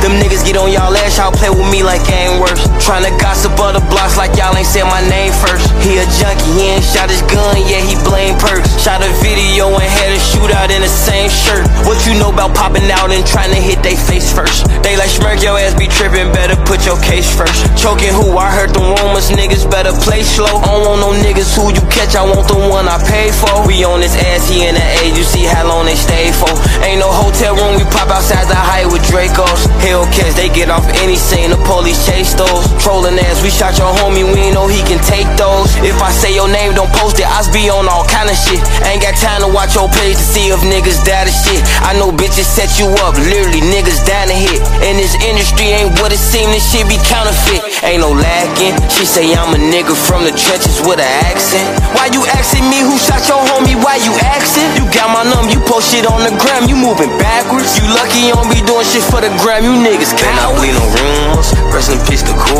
Them niggas get on y'all ass, y'all play with me like I ain't worse. Tryna gossip other blocks like y'all ain't said my name first. He a junkie, he ain't shot his gun, yeah, he blame perks. Shot a video and had a shootout in the same shirt. What you know about popping out and tryna hit they face first? They like smirk, your ass be trippin', better put your case first. Choking who? I heard the rumors, niggas better play slow. I don't want no niggas who you catch, I want the one I paid for. We on his ass, he in the A, you see how long they stay for. Ain't no hotel room, we pop outside the height with Dracos. Hellcats, they get off any scene, the police chase those. Trolling ass, we shot your homie, we know he can take those. If I say your name, don't post it, I be on all kind of shit. Ain't got time to watch your page to see if niggas die to shit. I know bitches set you up, literally niggas down to hit. And this industry ain't what it seems, this shit be counterfeit. Ain't no lacking, she say I'm a nigga from the trenches with an accent. Why you asking me who shot your homie, why you asking? You got my number, you post shit on the gram, you moving backwards. You lucky you don't be doing shit for the gram, you niggas cowards. Then I bleed on rumors, rest in peace to cool.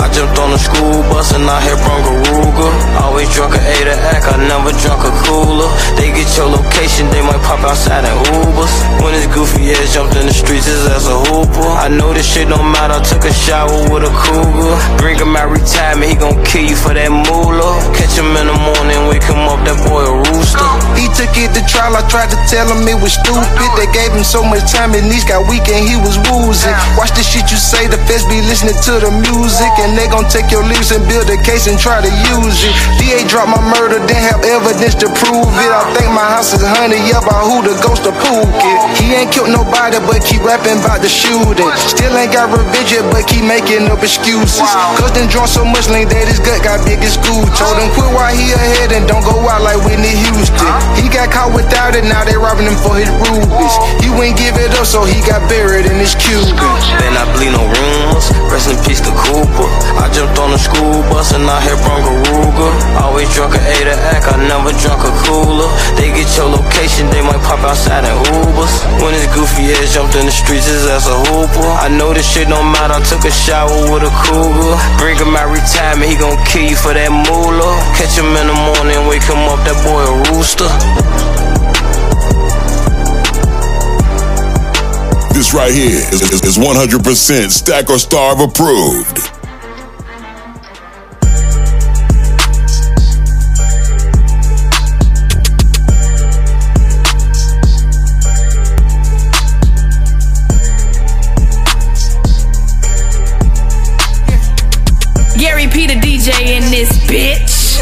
I jumped on the school bus and I hit Brungaruga. Always drunk a A to Ack, I never drunk a cooler. They get your location, they might pop outside in Ubers. When his goofy ass jumped in the streets, his ass a hooper. I know this shit don't matter, I took a shower with a cougar. Bring him out retirement, he gon' kill you for that moolah. Catch him in the morning, wake him up, that boy a rooster. He took it to trial, I tried to tell him it was stupid. They gave him so much time and he's got weak and he was woozing. Watch the shit you say, the feds be listening to the music. And they gon' take your lyrics and build a case and try to use you. DA dropped my murder, didn't have evidence to prove it. I think my house is honey, yeah, by who the ghost of Pookie. He ain't killed nobody, but keep rapping about the shooting. Still ain't got revenge, but keep making up excuses. Cause them drunk so much lean that his gut got big as school. Told him quit while he ahead and don't go out like Whitney Houston. He got caught without it, now they robbing him for his rubies. He wouldn't give it up, so he got buried in his Cuban. Then I bleed no rumors, rest in peace to Cooper. I jumped on the school bus and I hit Brungaruga. Always drunk a A to Ack, I never drunk a cooler. They get your location, they might pop outside in Ubers. When his goofy ass jumped in the streets, his ass a hooper. I know this shit don't matter, I took a shower with a cougar. Bring him out retirement, he gon' kill you for that moolah. Catch him in the morning, wake him up, that boy a rooster. This right here is 100% Stack or Starve approved. Gary P the DJ in this bitch.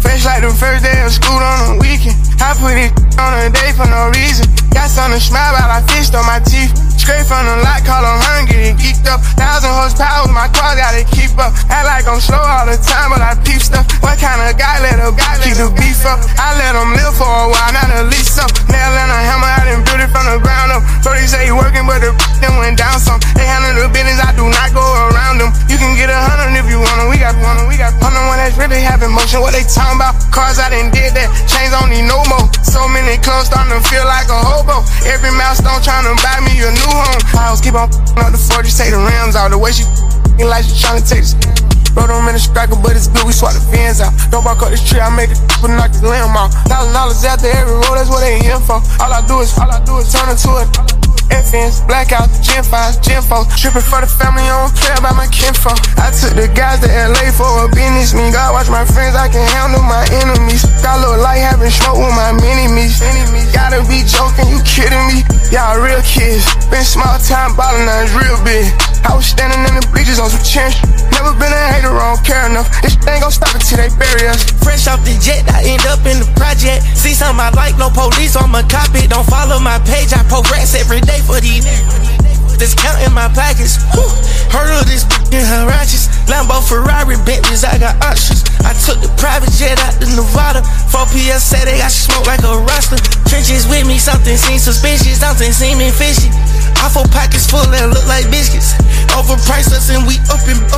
Fresh like the first day of school on the weekend. I put it on a day for no reason. Got something to smile about, I fished on my teeth. Straight from the lot, call them hungry and geeked up. 1,000 horsepower, my car gotta keep up. Act like I'm slow all the time, but I peep stuff. What kind of guy let a guy keep the beef up? I let him live for a while, not at least some. Nail and a hammer, I done built it from the ground up. Brody say he working, but the then went down some. They handle the business, I do not go around them. You can get 100 if you want them, we got one, we got one. I'm the one that's really having motion. What they talking about? Cars, I done did that. Chains don't need no more. So many clothes starting to feel like a hobo. Every milestone trying to buy me a new home. Piles keep on up the 40, take the rims out. The way she like she tryna take this. Bro, don't manage striker, but it's blue, we swap the fins out. Don't bark up this tree, I make it, but knock this limb out. $1,000 after every roll, that's what they in for. All I do is turn into a FNs, blackout, Gen 5s, Gen 4s. Trippin' for the family, I don't care about my kinfolk. I took the guys to LA for a business meeting. God watch my friends, I can handle my enemies. Got a little light, having smoke with my mini-me's. Gotta be joking, you kidding me? Y'all real kids. Been small time ballin', now it's real big. I was standing in the bleachers on some chin. Never been a hater, I don't care enough. This ain't gon' stop until they bury us. Fresh off the jet, I end up in the project. See something I like, no police, I'ma cop it. Don't follow my page, I progress every day for these niggas. Count in my pockets. Whew. Hurdle this in her righteous. Lambo, Ferrari, Bentleys, I got options. I took the private jet out to Nevada. 4 PS said they got smoke like a roster. Trenches with me, something seems suspicious, something seeming fishy. I four pockets full that look like biscuits. Overpriced us and we up and fall.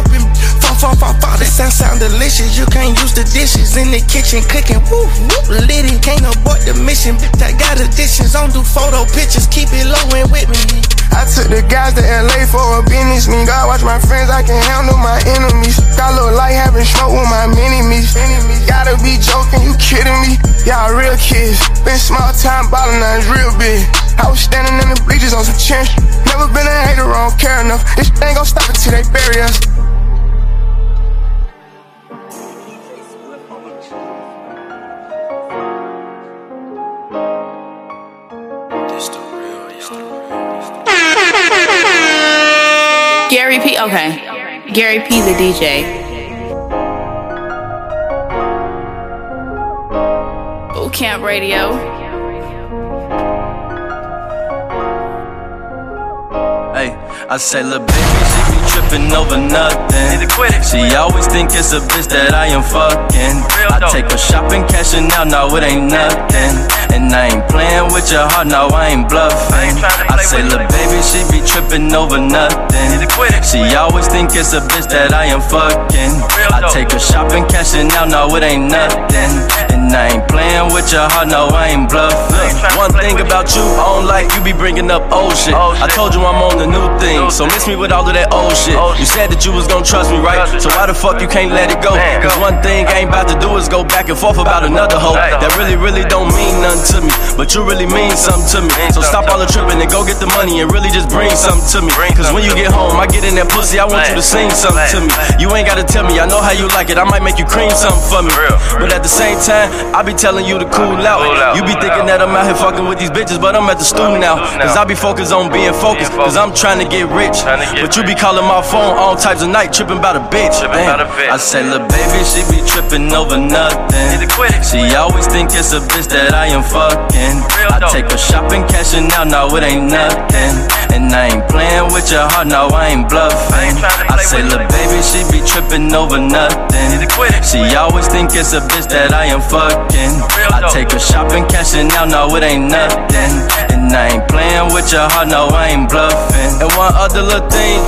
That sound delicious. You can't use the dishes in the kitchen, cooking. Woof whoop, litty. Can't abort the mission. Bitch, I got additions. Don't do photo pictures. Keep it low and with me. I took the guys to LA for a business meeting. God watch my friends, I can handle my enemies. Got a little light, having smoke with my mini-me's. Gotta be joking, you kidding me? Y'all real kids. Been small time ballin', now it's real big. I was standing in the bleachers on some chin. Never been a hater, I don't care enough. This ain't gon' stop until they bury us. Gary P, okay. Gary P the DJ. Bootcamp Radio. Hey, I say lil' baby, she be trippin' over nothing. She always think it's a bitch that I am fucking. I take her shopping, cashin' out, no, it ain't nothing. And I ain't playing with your heart, no, I ain't bluffing. I say, lil' baby, she be tripping over nothing. She always think it's a bitch that I am fucking. I take her shopping, cashing out, no, it ain't nothing. And I ain't playing with your heart, no, I ain't bluffing. One thing about you, I don't like you be bringing up old shit. I told you I'm on the new thing, so miss me with all of that old shit. You said that you was gonna trust me, right? So why the fuck you can't let it go? Cause one thing I ain't about to do is go back and forth about another hoe. That really, really don't mean nothing to me, but you really mean something to me. So stop all the tripping and go get the money and really just bring something to me. Cause when you get home, I get in that pussy, I want you to sing something to me. You ain't gotta tell me, I know how you like it, I might make you cream something for me. But at the same time, I be telling you to cool out. You be thinking that I'm out here fucking with these bitches, but I'm at the stool now. Cause I be focused on being focused, cause I'm trying to get rich. But you be calling my phone all types of night, tripping about a bitch. Damn. I say, lil' baby, she be tripping over nothing. She always think it's a bitch that I am fucking. I take her shopping, cashing out, no, it ain't nothing. And I ain't playing with your heart, no, I ain't bluffing. I say, lil' baby, she be tripping over nothing. She always think it's a bitch that I am fucking. I take her shopping, cashing out, no, it ain't nothing. And I ain't playing with your heart, no, I ain't bluffing. And one other little thing,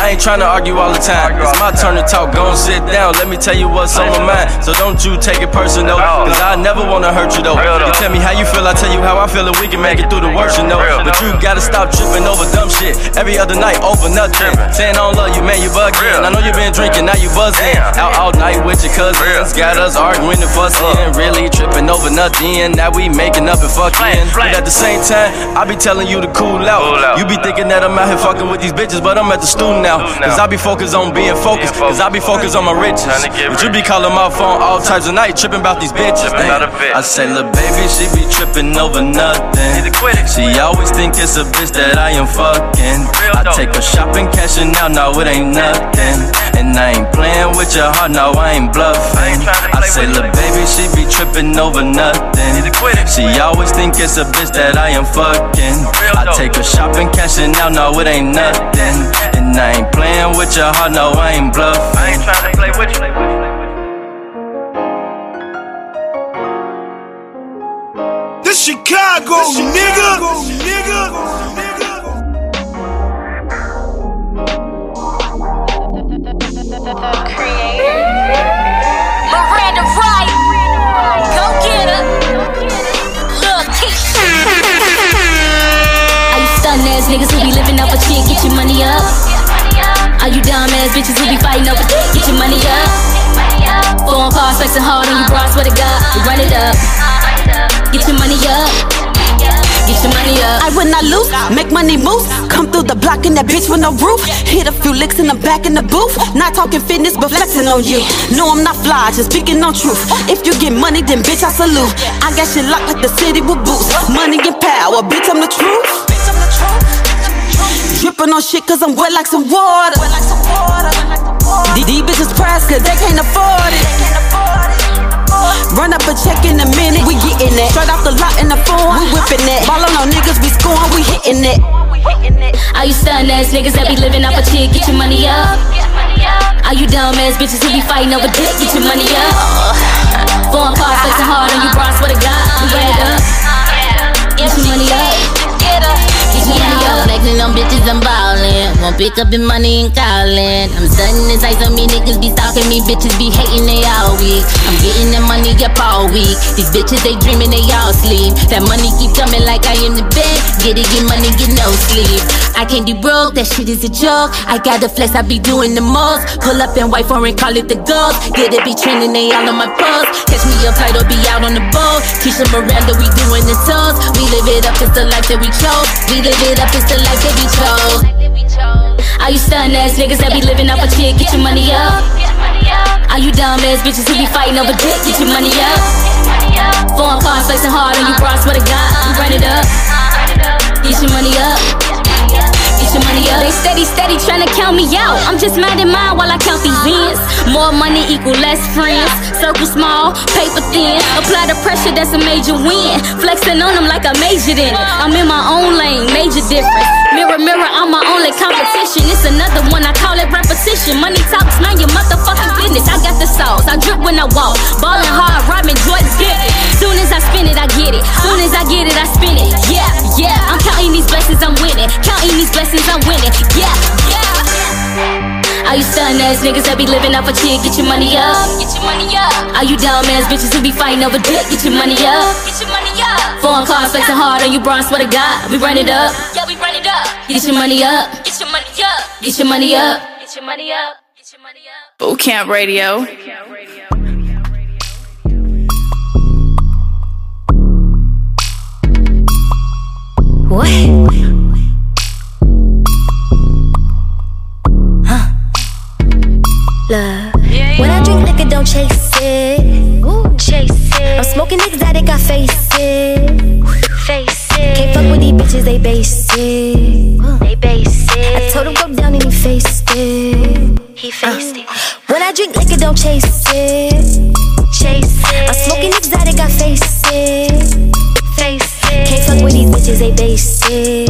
I ain't trying to argue all the time. It's my turn to talk, go and sit down, let me tell you what's on my mind. So don't you take it personal, cause I never wanna hurt you though. You tell me how you feel, I tell you how I feel, and we can make it through the worst, you know. But you gotta stop tripping over dumb shit every other night over nothing. Saying I don't love you, man, you bugging. I know you been drinking, now you buzzing. Out all night with your cousins, got us arguing and fussing. Really tripping over nothing. Now we making up and fucking. But at the same time, I be telling you to cool out. You be thinking that I'm out here fucking with these bitches, but I'm at the stool now. Cause I be focused on being focused, cause I be focused on my riches. But you be calling my phone all types of night, tripping about these bitches. I say, lil' baby, she be tripping over nothing. She always think it's a bitch that I am fucking. I take her shopping, cashing out, no, it ain't nothing. And I ain't playing with with your heart, now I ain't bluffing. I say, little baby, she be tripping over nothing. She always think it's a bitch that I am fucking. I take her shopping, cashing out, no, it ain't nothing. And I ain't playing with your heart, no, I ain't bluffing. I ain't trying to play with you. Chicago, nigga. All you stuntin' ass niggas who be living off of shit, get your money up. All you dumb ass bitches who be fighting over dick, get your money up. Foreign cars flexin' hard on you, bro, I swear to God, you run it up. Get your money up, get your money up. I will not lose, make money moves. Come through the block in that bitch with no roof. Hit a few licks and I'm back in the booth. Not talking fitness but flexing on you. No, I'm not fly, just speaking on truth. If you get money then bitch I salute. I got shit locked like the city with boots. Money and power, bitch I'm the truth. Dripping on shit cause I'm wet like some water. These bitches pressed cause they can't afford it. Run up a check in a minute, we getting it. Straight off the lot in the phone, we whipping it. Ballin' on niggas, we scoring, we hitting it. All you stuntin' ass niggas that be living off a chick, get your money up. All you dumb ass bitches who be fighting over dick, get your money up. Foreign cars flexin' hard on you, bro, I swear to God, we ran it up. Get your money up. I'm flexing on bitches, I'm ballin'. Won't pick up the money and callin'. I'm stuntin' this ice on me, niggas be stalking me. Bitches be hatin' they all week. I'm getting that money up all week. These bitches, they dreamin' they all sleep. That money keep coming like I in the bed. Get it, get money, get no sleep. I can't be broke, that shit is a joke. I gotta flex, I be doing the most. Pull up and white foreign, call it the ghost. Yeah, they be trending, they all on my post. Catch me up tight or be out on the boat. Keisha Miranda, we doing the souls. We live it up, it's the life that we chose. We live it up, it's the life that we chose. All you stuntin' ass niggas that be living off a chick, get your money up. All you dumb ass bitches who be fighting over dick, get your money up. Foreign cars flexing hard on you, bro, I swear to God, you run it up. Get your money up. Get your money up. They steady, steady tryna count me out. I'm just minding mine while I count these ends. More money equal less friends. Circle small, paper thin. Apply the pressure, that's a major win. Flexing on them like I majored in it. I'm in my own lane, major difference. Mirror, mirror, I'm my only competition. It's another one, I call it repetition. Money talks, mind your motherfucking business. I got the sauce, I drip when I walk. Ballin' hard, robbing Jordan, get it. Soon as I spin it, I get it. Soon as I get it, I spin it. Yeah, yeah, I'm counting these blessings, I'm winning. Counting these blessings, I'm winning. Yeah, yeah. All you stuntin' ass niggas that be living off a chick, get your money up. Get your money up. All you dumb ass bitches who be fighting over dick, get your money up. Get your money up. Foreign cars flexing hard on you, bro, I swear to God, we run it up. Yeah, we run it up. Get your money up. Get your money up. Get your money up. Get your money up. Get your money up. Bootcamp Radio. What? Love. Yeah, when I drink liquor, don't chase it. Ooh, chase it. I'm smoking exotic, I face it. Face it. Can't fuck with these bitches, they basic. They basic. I told him go down and he faced it. He faced it. When I drink liquor, don't chase it. Chase it. I'm smoking exotic, I face it. Face it. Can't fuck with these bitches, they basic.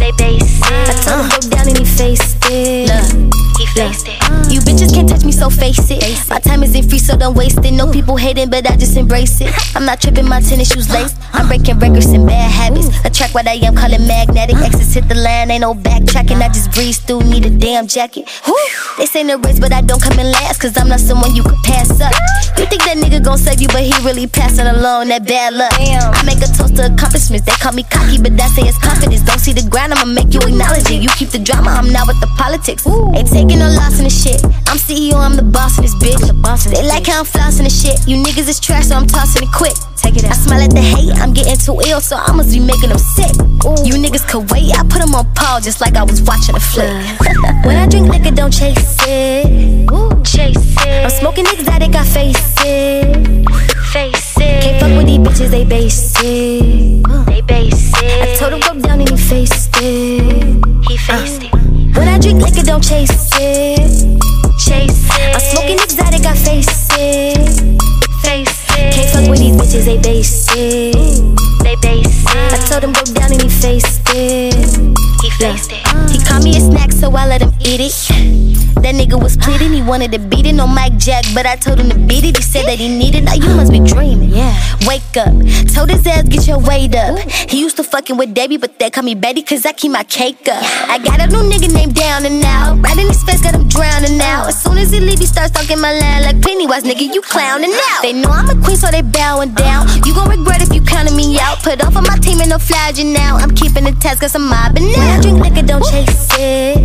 They basic. I told him go down and he faced it. Look. You bitches can't touch me, so face it. My time isn't free, so don't waste it. No people hating, but I just embrace it. I'm not tripping, my tennis shoes laced. I'm breaking records and bad habits. Attract what I am, call it magnetic. Exits hit the line, ain't no backtracking. I just breeze through, need a damn jacket. They say no race, but I don't come in last. Cause I'm not someone you could pass up. You think that nigga gon' save you, but he really passing along that bad luck. I make a toast to accomplishments. They call me cocky, but I say it's confidence. Don't see the ground, I'ma make you acknowledge it. You keep the drama, I'm not with the politics. Ain't taking no loss in this shit. I'm CEO, I'm the boss in this bitch. They like how I'm flossing this shit. You niggas is trash, so I'm tossing it quick. Take it out. I smile at the hate, I'm getting too ill, so I must be making them sick. You niggas could wait, I put them on pause just like I was watching a flick. When I drink liquor, don't chase it. Chase it. I'm smoking exotic, I face it. Face it. Can't fuck with these bitches, they basic. They basic. I told him go down and he faced it. He faced it. When I drink liquor, don't chase it. Chase it. I'm smoking exotic. it. Face it. Can't fuck with these bitches, they basic. They basic. I told him go down and he faced it. He faced it. He called me a snack, so I let him eat it. That nigga was pleading, he wanted to beat it on Mike Jack, but I told him to beat it. He said that he needed. Now you must be dreaming. Yeah. Wake up. Told his ass, get your weight up. He used to fucking with Debbie, but they call me Betty, cause I keep my cake up. I got a new nigga named Down and Out. Right in his face, got him drowning out. As soon as he leave, he starts talking my line like Pennywise, nigga, you clowning out. They know I'm a queen, so they bowing down. You gon' regret if you counted me out. Put off on my team and no flag you now. I'm keeping the task, cause I'm mobbing now. When I drink liquor, don't chase it.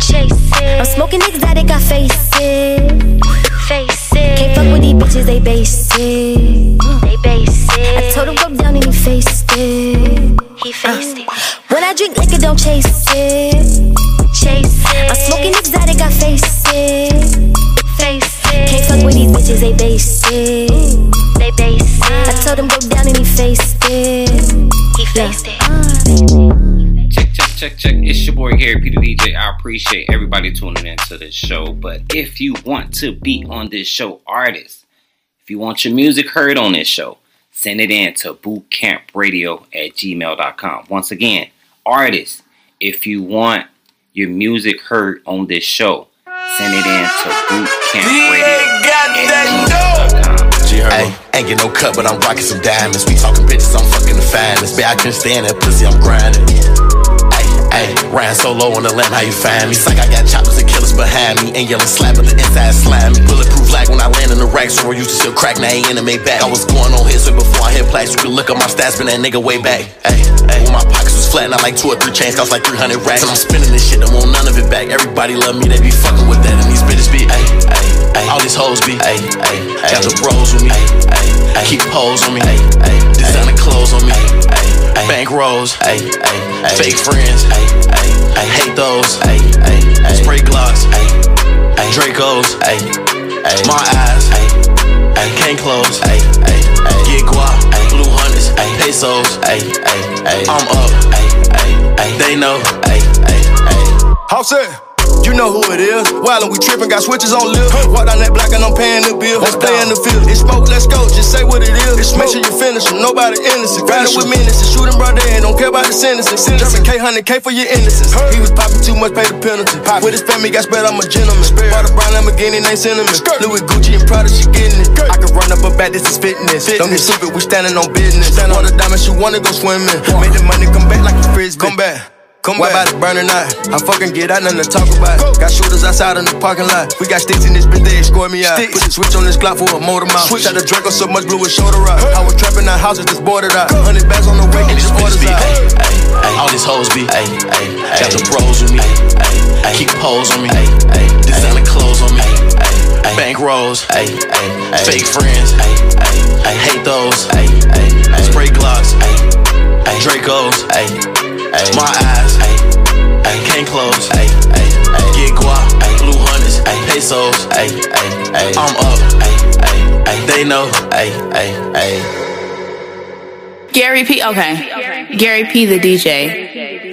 Chase it. I'm smoking exotic, I face it. Face it. Can't fuck with these bitches, they basic. They basic. I told him go down and he faced it. He faced it. When I drink liquor, don't chase it. Chase it. I'm smoking exotic, I face it. Face it. Can't fuck with these bitches, they basic. They basic. I told him go down and he faced it. He faced it. Check. It's your boy GerryPthaDJ. I appreciate everybody tuning into this show. But if you want to be on this show, artists, if you want your music heard on this show, send it in to bootcampradio@gmail.com. Once again, artists, if you want your music heard on this show, send it in to bootcampradio@gmail.com. Hey, ain't get no cut, but I'm rocking some diamonds. We talking bitches, I'm fucking the finest. Bet I can't stand that pussy, I'm grinding. Ayy, riding solo on the lamb, how you find me? It's like I got choppers and killers behind me. Ain't yelling slap, but the inside slime. Bulletproof like when I land in the rack. So I used to still crack, now I ain't animate back. I was going on hits way before I hit plaques. You can look up my stats, been that nigga way back. Ayy, when my pockets was flat, not like 2 or 3 chains, cost like 300 racks. And I'm spinning this shit, don't want none of it back. Everybody love me, they be fucking with that. And these bitches be, ayy, all these hoes be, ayy. Got the bros with me, ayy. Keep hoes on me, ayy. Designer clothes on me, ayy. Bank rolls, ayy. Fake friends, ayy. I hate those, ay, spray glocks, ay, Dracos, ay, my eyes, ay, can't close, ay, get guap, ay, blue hundreds, ay, pesos, ay, I'm up, ay, they know, ay. How set? You know who it is. Wildin', we trippin', got switches on lip. Walk down that block and I'm payin' the bill. Let's play in the field. It's smoke, let's go. Just say what it is. It's make sure you finish them. Nobody innocent. Riding with menaces. Shootin' brother and don't care about the sentences. Droppin' K100K for your innocence. He was poppin' too much, pay the penalty. Pop. With his family, got spread, I'm a gentleman. Bought a brown Lamborghini, ain't cinnamon. Louis Gucci and Prada, she gettin' it. I can run up and back, this is fitness. Don't get stupid, we standin' on business. Stand on the diamonds, you wanna go swimmin'. Made the money come back like a frisbee. Come back. Why about it burning out? I fucking get out, nothing to talk about. Go. Got shooters outside in the parking lot. We got sticks in this bitch, they escort me out. Put the switch on this Glock for a motor mouth. Shot the Draco so much, blew his shoulder out. I was trapping our houses, just boarded out. 100 bags on the way, and these orders out. All these hoes be, got the bros with me, keep hoes on me, designer clothes on me, bank rolls, fake friends, I hate those, spray glocks, Dracos, my eyes, can't close, get guap, blue hundreds, pesos, I'm up, they know, Gary P, okay. Gary P the DJ.